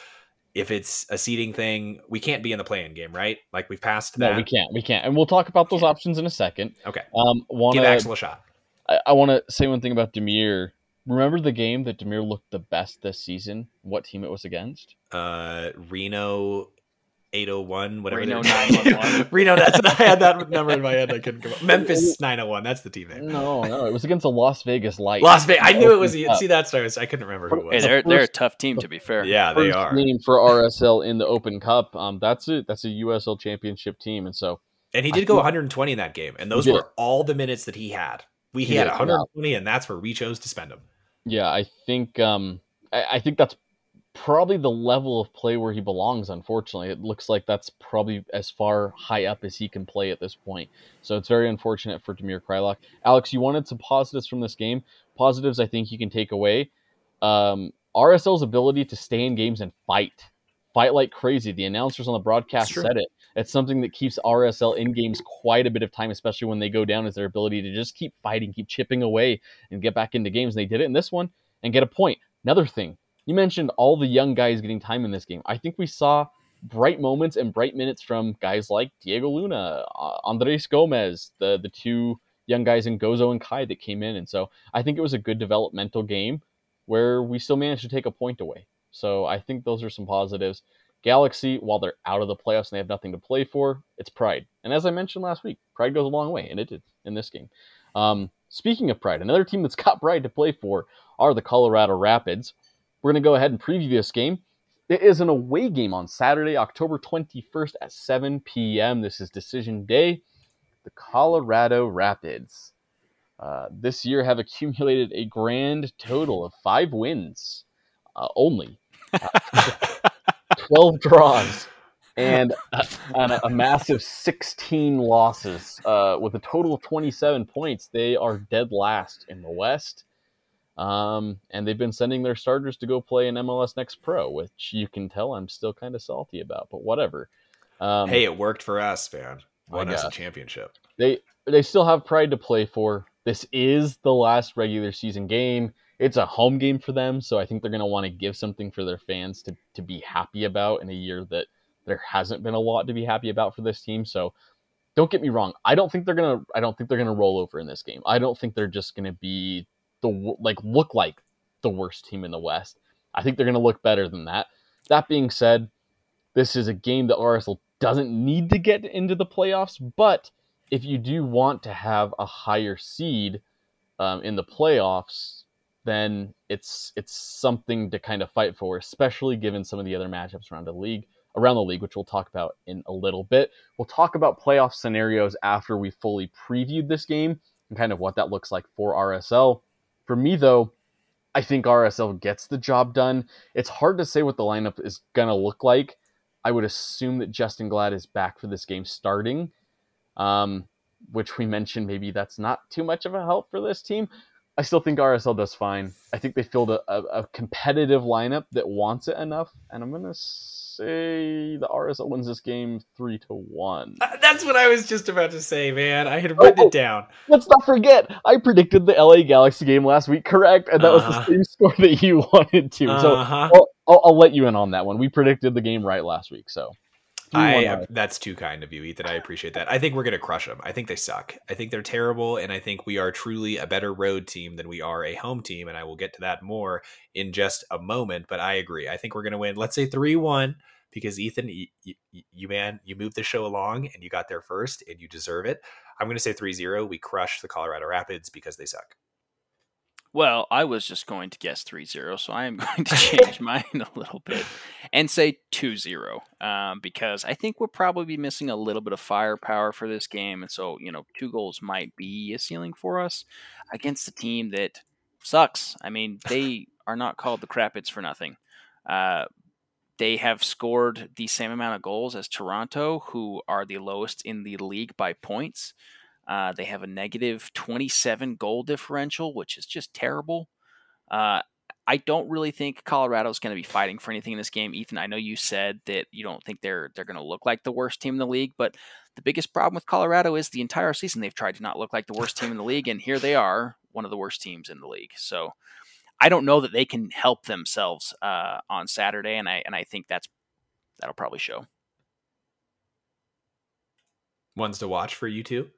If it's a seeding thing, we can't be in the play-in game, right? Like we've passed that. No, we can't. We can't. And we'll talk about those options in a second. Okay. Um, wanna, Give Axel a shot. I, I want to say one thing about Demir. Remember the game that Demir looked the best this season? What team it was against? Uh, Reno eight oh one, whatever. Reno nine one one. Reno, that's, I had that number in my head. I couldn't come up. Memphis nine oh one. That's the team name. No, no. It was against the Las Vegas Lights. Las Vegas. I knew it was. Up. See, that's what I was. I couldn't remember who it was. Hey, they're, the first, they're a tough team, to be fair. Yeah, they are. Name for R S L in the Open Cup. Um, That's it. That's a U S L championship team. And so. And he did I go one hundred twenty in that game. And those were all the minutes that he had. We He, he had one hundred twenty, yeah. And that's where we chose to spend them. Yeah, I think, um, I, I think that's probably the level of play where he belongs. Unfortunately, it looks like that's probably as far high up as he can play at this point. So it's very unfortunate for Demir Kreilach. Alex, you wanted some positives from this game. Positives I think you can take away. Um, R S L's ability to stay in games and fight. fight like crazy. The announcers on the broadcast said it. It's something that keeps R S L in games quite a bit of time, especially when they go down, is their ability to just keep fighting, keep chipping away, and get back into games. And they did it in this one and get a point. Another thing, you mentioned all the young guys getting time in this game. I think we saw bright moments and bright minutes from guys like Diego Luna, Andres Gomez, the, the two young guys in Gozo and Kai that came in. And so I think it was a good developmental game where we still managed to take a point away. So I think those are some positives. Galaxy, while they're out of the playoffs and they have nothing to play for, it's pride. And as I mentioned last week, pride goes a long way, and it did in this game. Um, speaking of pride, another team that's got pride to play for are the Colorado Rapids. We're going to go ahead and preview this game. It is an away game on Saturday, October twenty-first at seven p.m. This is decision day. The Colorado Rapids uh, this year have accumulated a grand total of five wins uh, only. Uh, twelve draws and, uh, and a, a massive sixteen losses uh, with a total of twenty-seven points. They are dead last in the West. Um, and they've been sending their starters to go play in M L S Next Pro, which you can tell I'm still kind of salty about, but whatever. Um, hey, it worked for us, man. Won us a championship. They, they still have pride to play for. This is the last regular season game. It's a home game for them, so I think they're going to want to give something for their fans to, to be happy about in a year that there hasn't been a lot to be happy about for this team. So don't get me wrong. I don't think they're going to I don't think they're going to roll over in this game. I don't think they're just going to be the like look like the worst team in the West. I think they're going to look better than that. That being said, this is a game that R S L doesn't need to get into the playoffs, but if you do want to have a higher seed um, in the playoffs, then it's it's something to kind of fight for, especially given some of the other matchups around the league, around the league, which we'll talk about in a little bit. We'll talk about playoff scenarios after we fully previewed this game and kind of what that looks like for R S L. For me, though, I think R S L gets the job done. It's hard to say what the lineup is going to look like. I would assume that Justin Glad is back for this game starting, um, which we mentioned maybe that's not too much of a help for this team. I still think R S L does fine. I think they filled a, a, a competitive lineup that wants it enough, and I'm going to say the R S L wins this game three to one. Uh, that's what I was just about to say, man. I had written oh, it down. Let's not forget, I predicted the L A Galaxy game last week, correct? And that uh-huh. was the same score that you wanted to. Uh-huh. So I'll, I'll, I'll let you in on that one. We predicted the game right last week, so. I am, that's too kind of you, Ethan. I appreciate that. I think we're going to crush them. I think they suck. I think they're terrible, and I think we are truly a better road team than we are a home team, and I will get to that more in just a moment, but I agree. I think we're going to win, let's say three one, because Ethan, you, you man, you moved the show along, and you got there first, and you deserve it. I'm going to say three zero. We crush the Colorado Rapids because they suck. Well, I was just going to guess three zero, so I am going to change mine a little bit and say two zero um, because I think we'll probably be missing a little bit of firepower for this game. And so, you know, two goals might be a ceiling for us against a team that sucks. I mean, they are not called the Crapids for nothing. Uh, they have scored the same amount of goals as Toronto, who are the lowest in the league by points. Uh, they have a negative twenty-seven goal differential, which is just terrible. Uh, I don't really think Colorado's going to be fighting for anything in this game. Ethan, I know you said that you don't think they're they're going to look like the worst team in the league, but the biggest problem with Colorado is the entire season they've tried to not look like the worst team in the league, and here they are, one of the worst teams in the league. So I don't know that they can help themselves uh, on Saturday, and I and I think that's that'll probably show. Ones to watch for you two?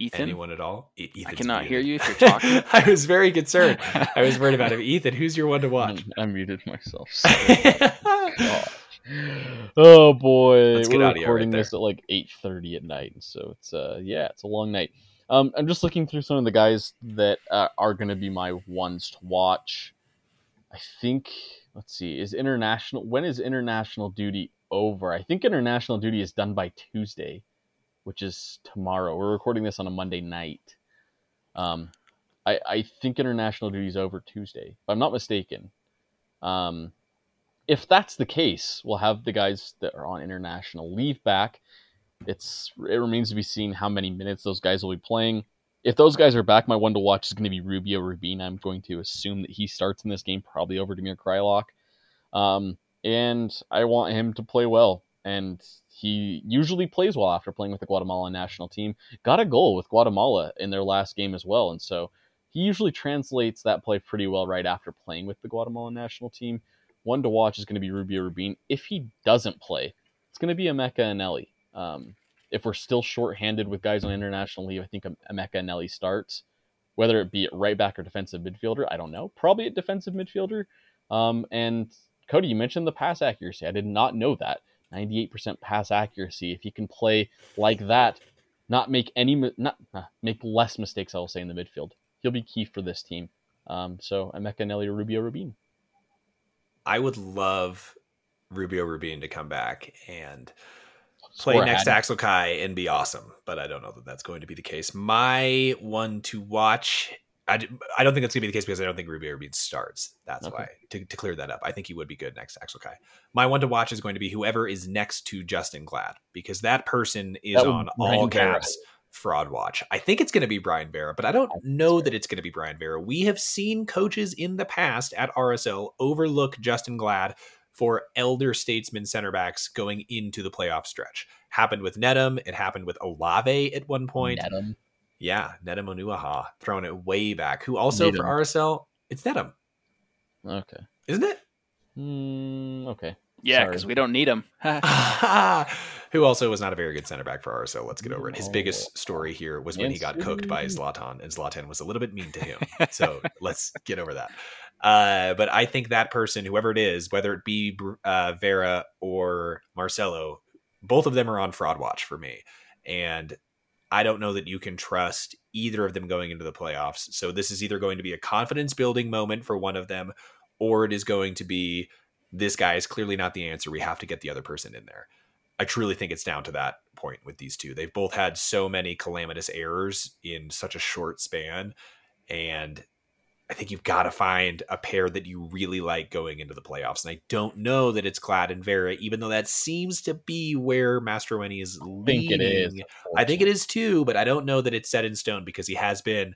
Ethan? Anyone at all? Ethan's I cannot muted. Hear you if you're talking. I was very concerned. I was worried about him. Ethan, who's your one to watch? I muted myself. So oh boy, let's we're recording right this at like eight thirty at night, and so it's uh yeah, it's a long night. Um, I'm just looking through some of the guys that uh, are going to be my ones to watch. I think let's see, is international? When is international duty over? I think international duty is done by Tuesday, which is tomorrow. We're recording this on a Monday night. Um, I, I think international duty is over Tuesday, if I'm not mistaken. Um, if that's the case, we'll have the guys that are on international leave back. It's It remains to be seen how many minutes those guys will be playing. if those guys are back, my one to watch is going to be Rubio Rubin. I'm going to assume that he starts in this game, probably over Demir Kreilach. Um, and I want him to play well. And he usually plays well after playing with the Guatemalan national team. Got a goal with Guatemala in their last game as well. And so he usually translates that play pretty well right after playing with the Guatemalan national team. One to watch is going to be Rubio Rubin. If he doesn't play, it's going to be Emeka Eneli. Um, if we're still shorthanded with guys on international leave, I think Emeka Eneli starts. Whether it be at right back or defensive midfielder, I don't know. Probably at defensive midfielder. Um, and Cody, you mentioned the pass accuracy. I did not know that. ninety-eight percent pass accuracy. If he can play like that, not make any, not uh, make less mistakes, I will say, in the midfield, he'll be key for this team. Um, so Emeka Eneli or Rubio Rubin. I would love Rubio Rubin to come back and play Score next to Axel Kai and be awesome, but I don't know that that's going to be the case. My one to watch, I, I don't think that's going to be the case because I don't think Rubio Rubin starts. That's okay. Why, to, to clear that up, I think he would be good next to Axel Kai. My one to watch is going to be whoever is next to Justin Glad, because that person is that on Brian all Vera. Caps fraud watch. I think it's going to be Brian Vera, but I don't I know fair. that it's going to be Brian Vera. We have seen coaches in the past at R S L overlook Justin Glad for elder statesman center backs going into the playoff stretch. Happened with Nedum. It happened with Olave at one point. Nedum. Yeah, Nedum Onuaha, throwing it way back. Who also Nedum. For R S L, it's Nedum. Okay. Isn't it? Mm, okay. Yeah, because we don't need him. Who also was not a very good center back for R S L. Let's get over it. His biggest story here was when he got cooked by Zlatan, and Zlatan was a little bit mean to him. So let's get over that. Uh, but I think that person, whoever it is, whether it be uh, Vera or Marcelo, both of them are on fraud watch for me. And I don't know that you can trust either of them going into the playoffs. So this is either going to be a confidence building moment for one of them, or it is going to be, this guy is clearly not the answer. We have to get the other person in there. I truly think it's down to that point with these two. They've both had so many calamitous errors in such a short span. And I think you've got to find a pair that you really like going into the playoffs. And I don't know that it's Glad and Vera, even though that seems to be where Mastroeni is leading. I think it is. I think it is too, but I don't know that it's set in stone because he has been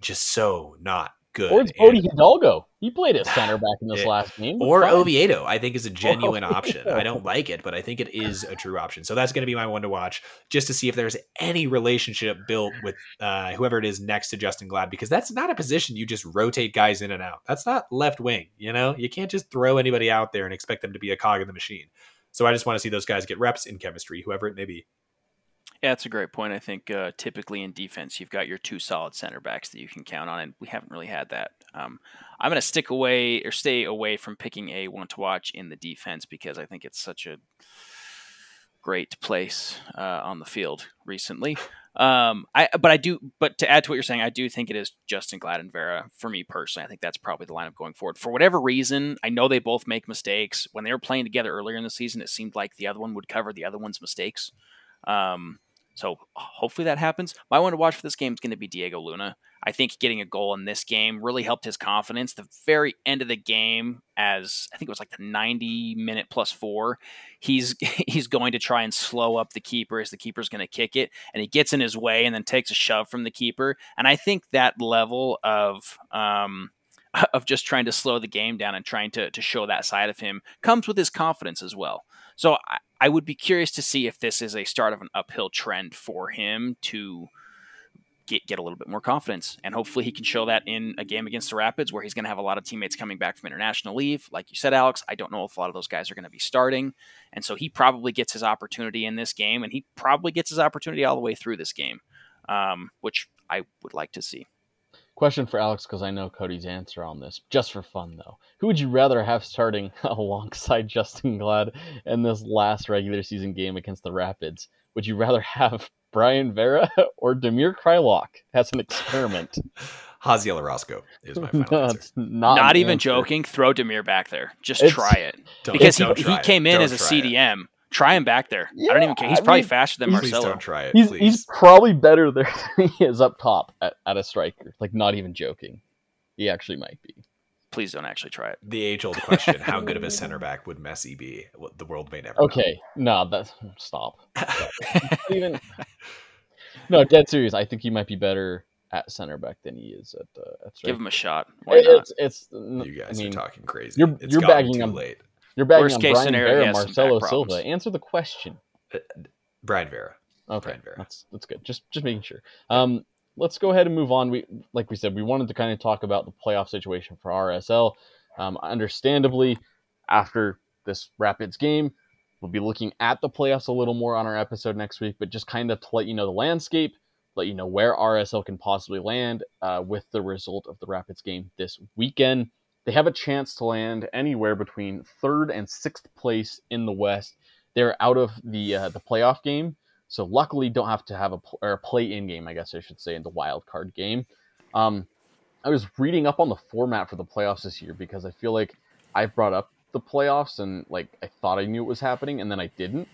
just so not good. Or it's Bodie and, Hidalgo. He played at center back in this it, last game. Or fun. Oviedo, I think, is a genuine oh, option. Yeah. I don't like it, but I think it is a true option. So that's going to be my one to watch, just to see if there's any relationship built with uh, whoever it is next to Justin Glad, because that's not a position you just rotate guys in and out. That's not left wing. You know, you can't just throw anybody out there and expect them to be a cog in the machine. So I just want to see those guys get reps in chemistry, whoever it may be. Yeah, that's a great point. I think uh, typically in defense, you've got your two solid center backs that you can count on, and we haven't really had that. Um, I'm going to stick away or stay away from picking a one to watch in the defense because I think it's such a great place uh, on the field recently. Um, I but I do but to add to what you're saying, I do think it is Justin Glad and Vera for me personally. I think that's probably the lineup going forward. For whatever reason, I know they both make mistakes. When they were playing together earlier in the season, it seemed like the other one would cover the other one's mistakes. Um, So hopefully that happens. My one to watch for this game is going to be Diego Luna. I think getting a goal in this game really helped his confidence. The very end of the game, as I think it was like the ninety minute plus four, he's he's going to try and slow up the keeper as the keeper's going to kick it. And he gets in his way and then takes a shove from the keeper. And I think that level of um, of just trying to slow the game down and trying to, to show that side of him comes with his confidence as well. So I, I would be curious to see if this is a start of an uphill trend for him to get get a little bit more confidence. And hopefully he can show that in a game against the Rapids where he's going to have a lot of teammates coming back from international leave. Like you said, Alex, I don't know if a lot of those guys are going to be starting. And so he probably gets his opportunity in this game, and he probably gets his opportunity all the way through this game, um, which I would like to see. Question for Alex, because I know Cody's answer on this. Just for fun, though. Who would you rather have starting alongside Justin Glad in this last regular season game against the Rapids? Would you rather have Brian Vera or Demir Kreilach as an experiment? Jaziel Orozco is my final no, answer. Not, not even answer. Joking. Throw Demir back there. Just it's, try it. Because he, he came it. in don't as a C D M. It. Try him back there. Yeah, I don't even care. He's I probably mean, faster than Marcelo. Please don't try it. He's, he's probably better there than he is up top at, at a striker. Like, not even joking. He actually might be. Please don't actually try it. The age-old question, how good of a center back would Messi be? The world may never okay. know. Okay. No, that's... Stop. stop. Even, No, dead serious. I think he might be better at center back than he is at. Uh, at Give him a shot. Why it, not? It's, it's, you guys I mean, are talking crazy. You're, it's you're bagging him late. You're bagging Worst on case Brian scenario, Vera, Marcelo Silva. Answer the question. Uh, Brian Vera. Okay, Brian Vera. That's that's good. Just just making sure. Um, let's go ahead and move on. We like we said, we wanted to kind of talk about the playoff situation for R S L. Um, understandably, after this Rapids game, we'll be looking at the playoffs a little more on our episode next week, but just kind of to let you know the landscape, let you know where R S L can possibly land uh, with the result of the Rapids game this weekend. They have a chance to land anywhere between third and sixth place in the West. They're out of the uh, the playoff game, so luckily don't have to have a, or a play-in game, I guess I should say, in the wild card game. Um, I was reading up on the format for the playoffs this year because I feel like I brought up the playoffs and like I thought I knew it was happening and then I didn't.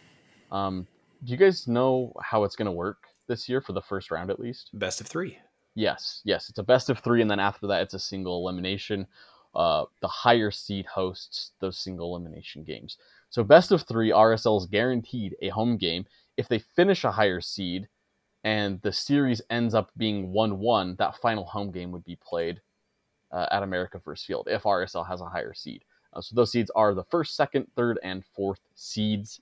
Um, do you guys know how it's going to work this year for the first round at least? Best of three. Yes, yes. It's a best of three, and then after that it's a single elimination. Uh, the higher seed hosts those single elimination games. So best of three, R S L is guaranteed a home game. If they finish a higher seed and the series ends up being one one, that final home game would be played uh, at America First Field if R S L has a higher seed. Uh, so those seeds are the first, second, third, and fourth seeds.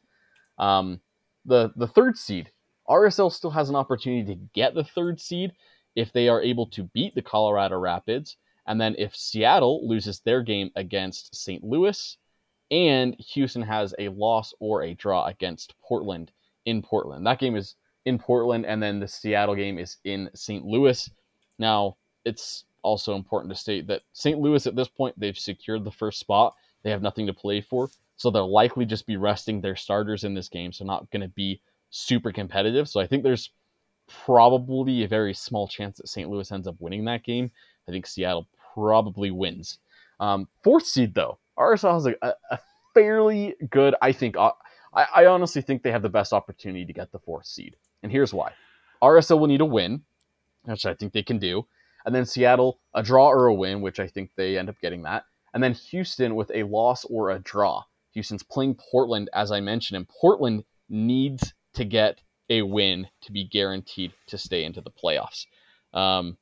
Um, the, the third seed, R S L still has an opportunity to get the third seed if they are able to beat the Colorado Rapids. And then if Seattle loses their game against Saint Louis, and Houston has a loss or a draw against Portland in Portland. That game is in Portland, and then the Seattle game is in Saint Louis. Now, it's also important to state that Saint Louis at this point, they've secured the first spot. They have nothing to play for, so they'll likely just be resting their starters in this game, so not going to be super competitive. So I think there's probably a very small chance that Saint Louis ends up winning that game. I think Seattle probably wins. Um, fourth seed, though, R S L has a, a fairly good, I think, uh, I, I honestly think they have the best opportunity to get the fourth seed. And here's why. R S L will need a win, which I think they can do. And then Seattle, a draw or a win, which I think they end up getting that. And then Houston with a loss or a draw. Houston's playing Portland, as I mentioned, and Portland needs to get a win to be guaranteed to stay into the playoffs. Um,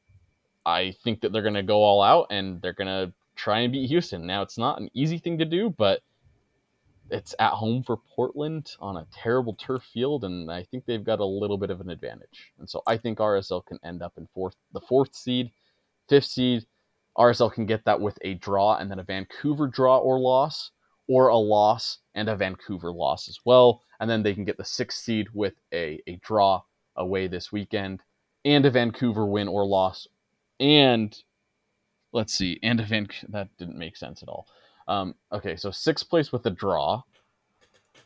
I think that they're going to go all out and they're going to try and beat Houston. Now, it's not an easy thing to do, but it's at home for Portland on a terrible turf field, and I think they've got a little bit of an advantage. And so I think R S L can end up in fourth, the fourth seed, fifth seed. R S L can get that with a draw and then a Vancouver draw or loss, or a loss and a Vancouver loss as well. And then they can get the sixth seed with a, a draw away this weekend and a Vancouver win or loss. And let's see, and a Vancouver, that didn't make sense at all. Um, okay, so sixth place with a draw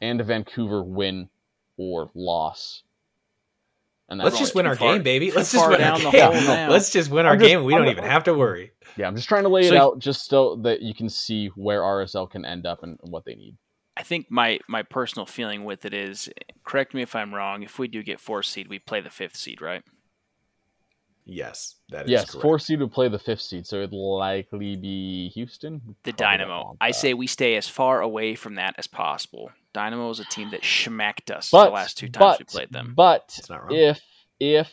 and a Vancouver win or loss. And that's Let's just win our far, game, baby. Let's just win down our game. The whole Let's just win our just, game. We I'm don't even have to worry. Yeah, I'm just trying to lay so it out just so that you can see where R S L can end up and, and what they need. I think my, my personal feeling with it is, correct me if I'm wrong, if we do get four seed, we play the fifth seed, right? Yes, that is yes, correct. Yes, four seed would play the fifth seed, so it'd likely be Houston. The Dynamo. I say we stay as far away from that as possible. Dynamo is a team that schmacked us but, the last two times but, we played them. But if if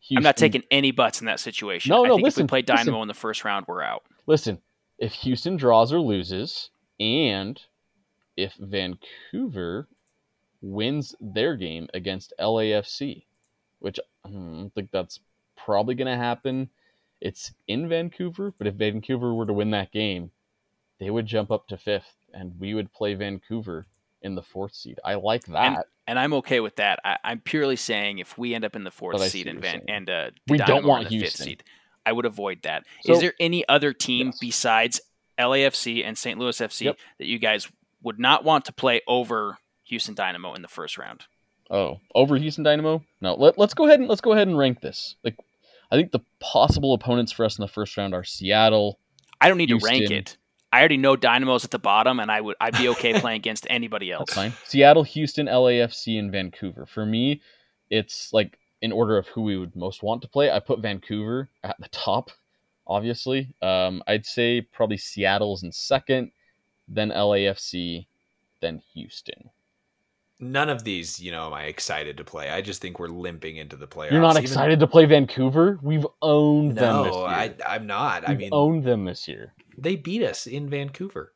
Houston... I'm not taking any butts in that situation. No, no, I think listen, if we play Dynamo listen, in the first round, we're out. Listen, if Houston draws or loses, and if Vancouver wins their game against L A F C, which I don't think that's... probably going to happen. It's in Vancouver, but if Vancouver were to win that game, they would jump up to fifth, and we would play Vancouver in the fourth seed. I like that, and, and I'm okay with that. I, I'm purely saying if we end up in the fourth seed and Van, and uh, we don't want the fifth seed, I would avoid that. So, is there any other team yes. besides L A F C and Saint Louis F C yep. that you guys would not want to play over Houston Dynamo in the first round? Oh, over Houston Dynamo? No, let, let's go ahead and let's go ahead and rank this. Like, I think the possible opponents for us in the first round are Seattle. I don't need Houston. to rank it. I already know Dynamo's at the bottom, and I would I'd be okay playing against anybody else. That's fine. Seattle, Houston, L A F C, and Vancouver. For me, it's like in order of who we would most want to play. I put Vancouver at the top, obviously. Um, I'd say probably Seattle's in second, then L A F C, then Houston. none of these, you know, am I excited to play. I just think we're limping into the playoffs. You're not Even, excited to play Vancouver? We've owned no, them this year. I, I'm not. We've I mean, owned them this year. They beat us in Vancouver.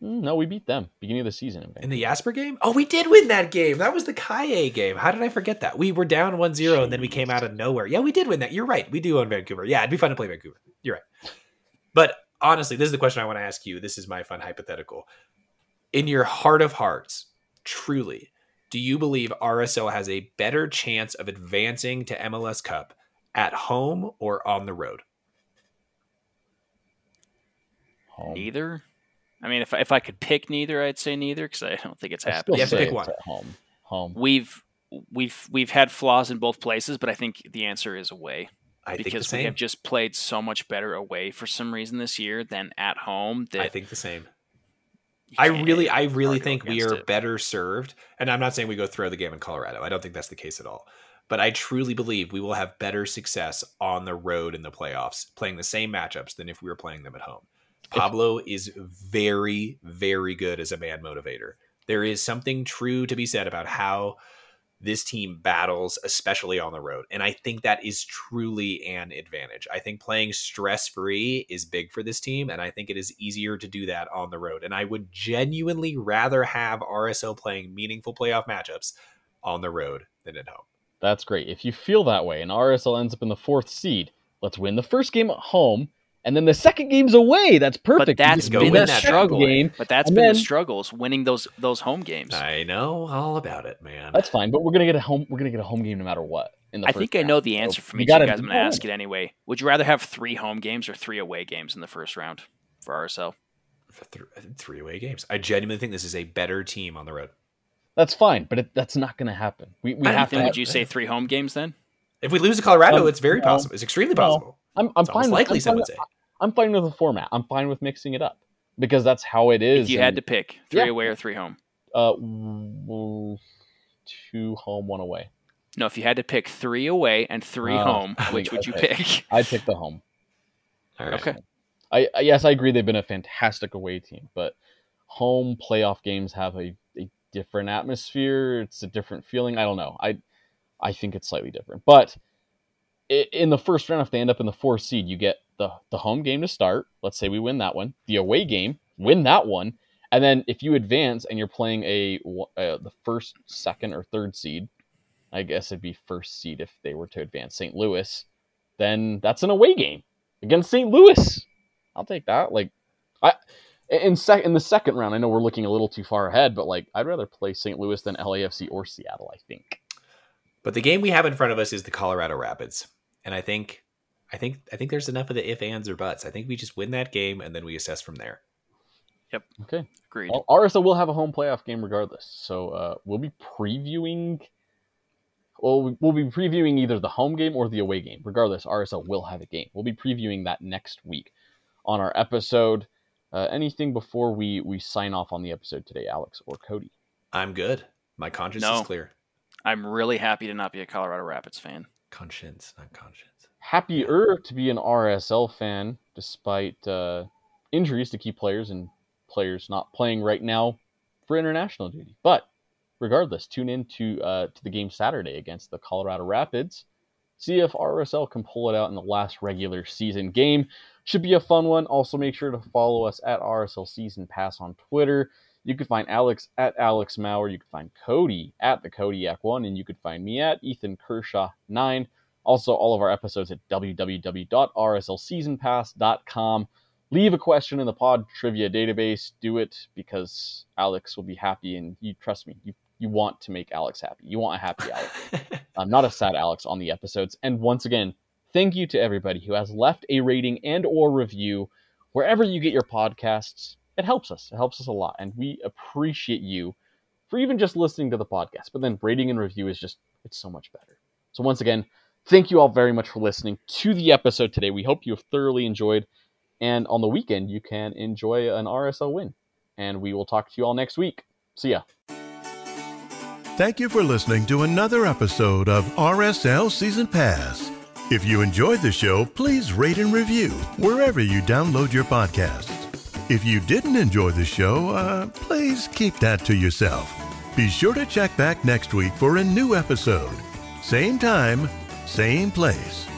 No, we beat them beginning of the season. In, in the Jasper game? Oh, we did win that game. That was the Kaye game. How did I forget that? We were down one zero, Jeez. And then we came out of nowhere. Yeah, we did win that. You're right. We do own Vancouver. Yeah, it'd be fun to play Vancouver. You're right. But honestly, this is the question I want to ask you. This is my fun hypothetical. In your heart of hearts, truly, do you believe R S L has a better chance of advancing to M L S Cup at home or on the road? Home. Neither. I mean, if I, if I could pick neither, I'd say neither because I don't think it's happening. You have to pick one. Home, home. We've we've we've had flaws in both places, but I think the answer is away. I because think the same. We have just played so much better away for some reason this year than at home. That I think the same. I really, I really think we are it. better served, and I'm not saying we go throw the game in Colorado. I don't think that's the case at all. But I truly believe we will have better success on the road in the playoffs, playing the same matchups than if we were playing them at home. Pablo is very, very good as a man motivator. There is something true to be said about how this team battles, especially on the road. And I think that is truly an advantage. I think playing stress-free is big for this team, and I think it is easier to do that on the road. And I would genuinely rather have R S L playing meaningful playoff matchups on the road than at home. That's great. If you feel that way and R S L ends up in the fourth seed, let's win the first game at home. And then the second game's away. That's perfect. But that's been the struggle. Game. But that's and been then, the struggles winning those those home games. I know all about it, man. That's fine, but we're gonna get a home. We're gonna get a home game no matter what. In the I first think round. I know the answer so from you, you guys. I'm gonna ask it anyway. Would you rather have three home games or three away games in the first round for R S L? Th- three away games. I genuinely think this is a better team on the road. That's fine, but it, that's not gonna happen. We, we have think, to. Would have, you say three home games then? If we lose to Colorado, um, it's very no, possible. It's extremely no, possible. I'm, I'm it's fine. Likely, I'm fine some would say. I'm fine with the format. I'm fine with mixing it up because that's how it is. If you and, had to pick three yeah. away or three home. Uh, two home, one away. No, if you had to pick three away and three uh, home, which would I'd you pick? pick? I'd pick the home. All right. Okay. I, I yes, I agree. They've been a fantastic away team, but home playoff games have a, a different atmosphere. It's a different feeling. I don't know. I I think it's slightly different, but in the first round, if they end up in the fourth seed, you get the, the home game to start. Let's say we win that one. The away game, win that one. And then if you advance and you're playing a uh, the first, second, or third seed, I guess it'd be first seed if they were to advance Saint Louis, then that's an away game against Saint Louis. I'll take that. Like, I in sec in the second round, I know we're looking a little too far ahead, but like I'd rather play Saint Louis than L A F C or Seattle, I think. But the game we have in front of us is the Colorado Rapids. And I think, I think, I think there's enough of the if, ands, or buts. I think we just win that game and then we assess from there. Yep. Okay. Agreed. Well, R S L will have a home playoff game regardless, so uh, we'll be previewing. Well, we'll be previewing either the home game or the away game. Regardless, R S L will have a game. We'll be previewing that next week on our episode. Uh, anything before we we sign off on the episode today, Alex or Cody? I'm good. My conscience no. is clear. I'm really happy to not be a Colorado Rapids fan. Conscience, not conscience. Happier to be an R S L fan, despite uh, injuries to key players and players not playing right now for international duty. But regardless, tune in to uh, to the game Saturday against the Colorado Rapids. See if R S L can pull it out in the last regular season game. Should be a fun one. Also, make sure to follow us at R S L Season Pass on Twitter. You can find Alex at Alex Maurer. You can find Cody at the Kodiak one, and you can find me at Ethan Kershaw nine. Also, all of our episodes at w w w dot r s l season pass dot com. Leave a question in the pod trivia database. Do it because Alex will be happy, and you trust me, you, you want to make Alex happy. You want a happy Alex. um, not a sad Alex on the episodes. And once again, thank you to everybody who has left a rating and or review wherever you get your podcasts. It helps us. It helps us a lot. And we appreciate you for even just listening to the podcast. But then rating and review is just, it's so much better. So once again, thank you all very much for listening to the episode today. We hope you have thoroughly enjoyed. And on the weekend, you can enjoy an R S L win. And we will talk to you all next week. See ya. Thank you for listening to another episode of R S L Season Pass. If you enjoyed the show, please rate and review wherever you download your podcasts. If you didn't enjoy the show, uh, please keep that to yourself. Be sure to check back next week for a new episode. Same time, same place.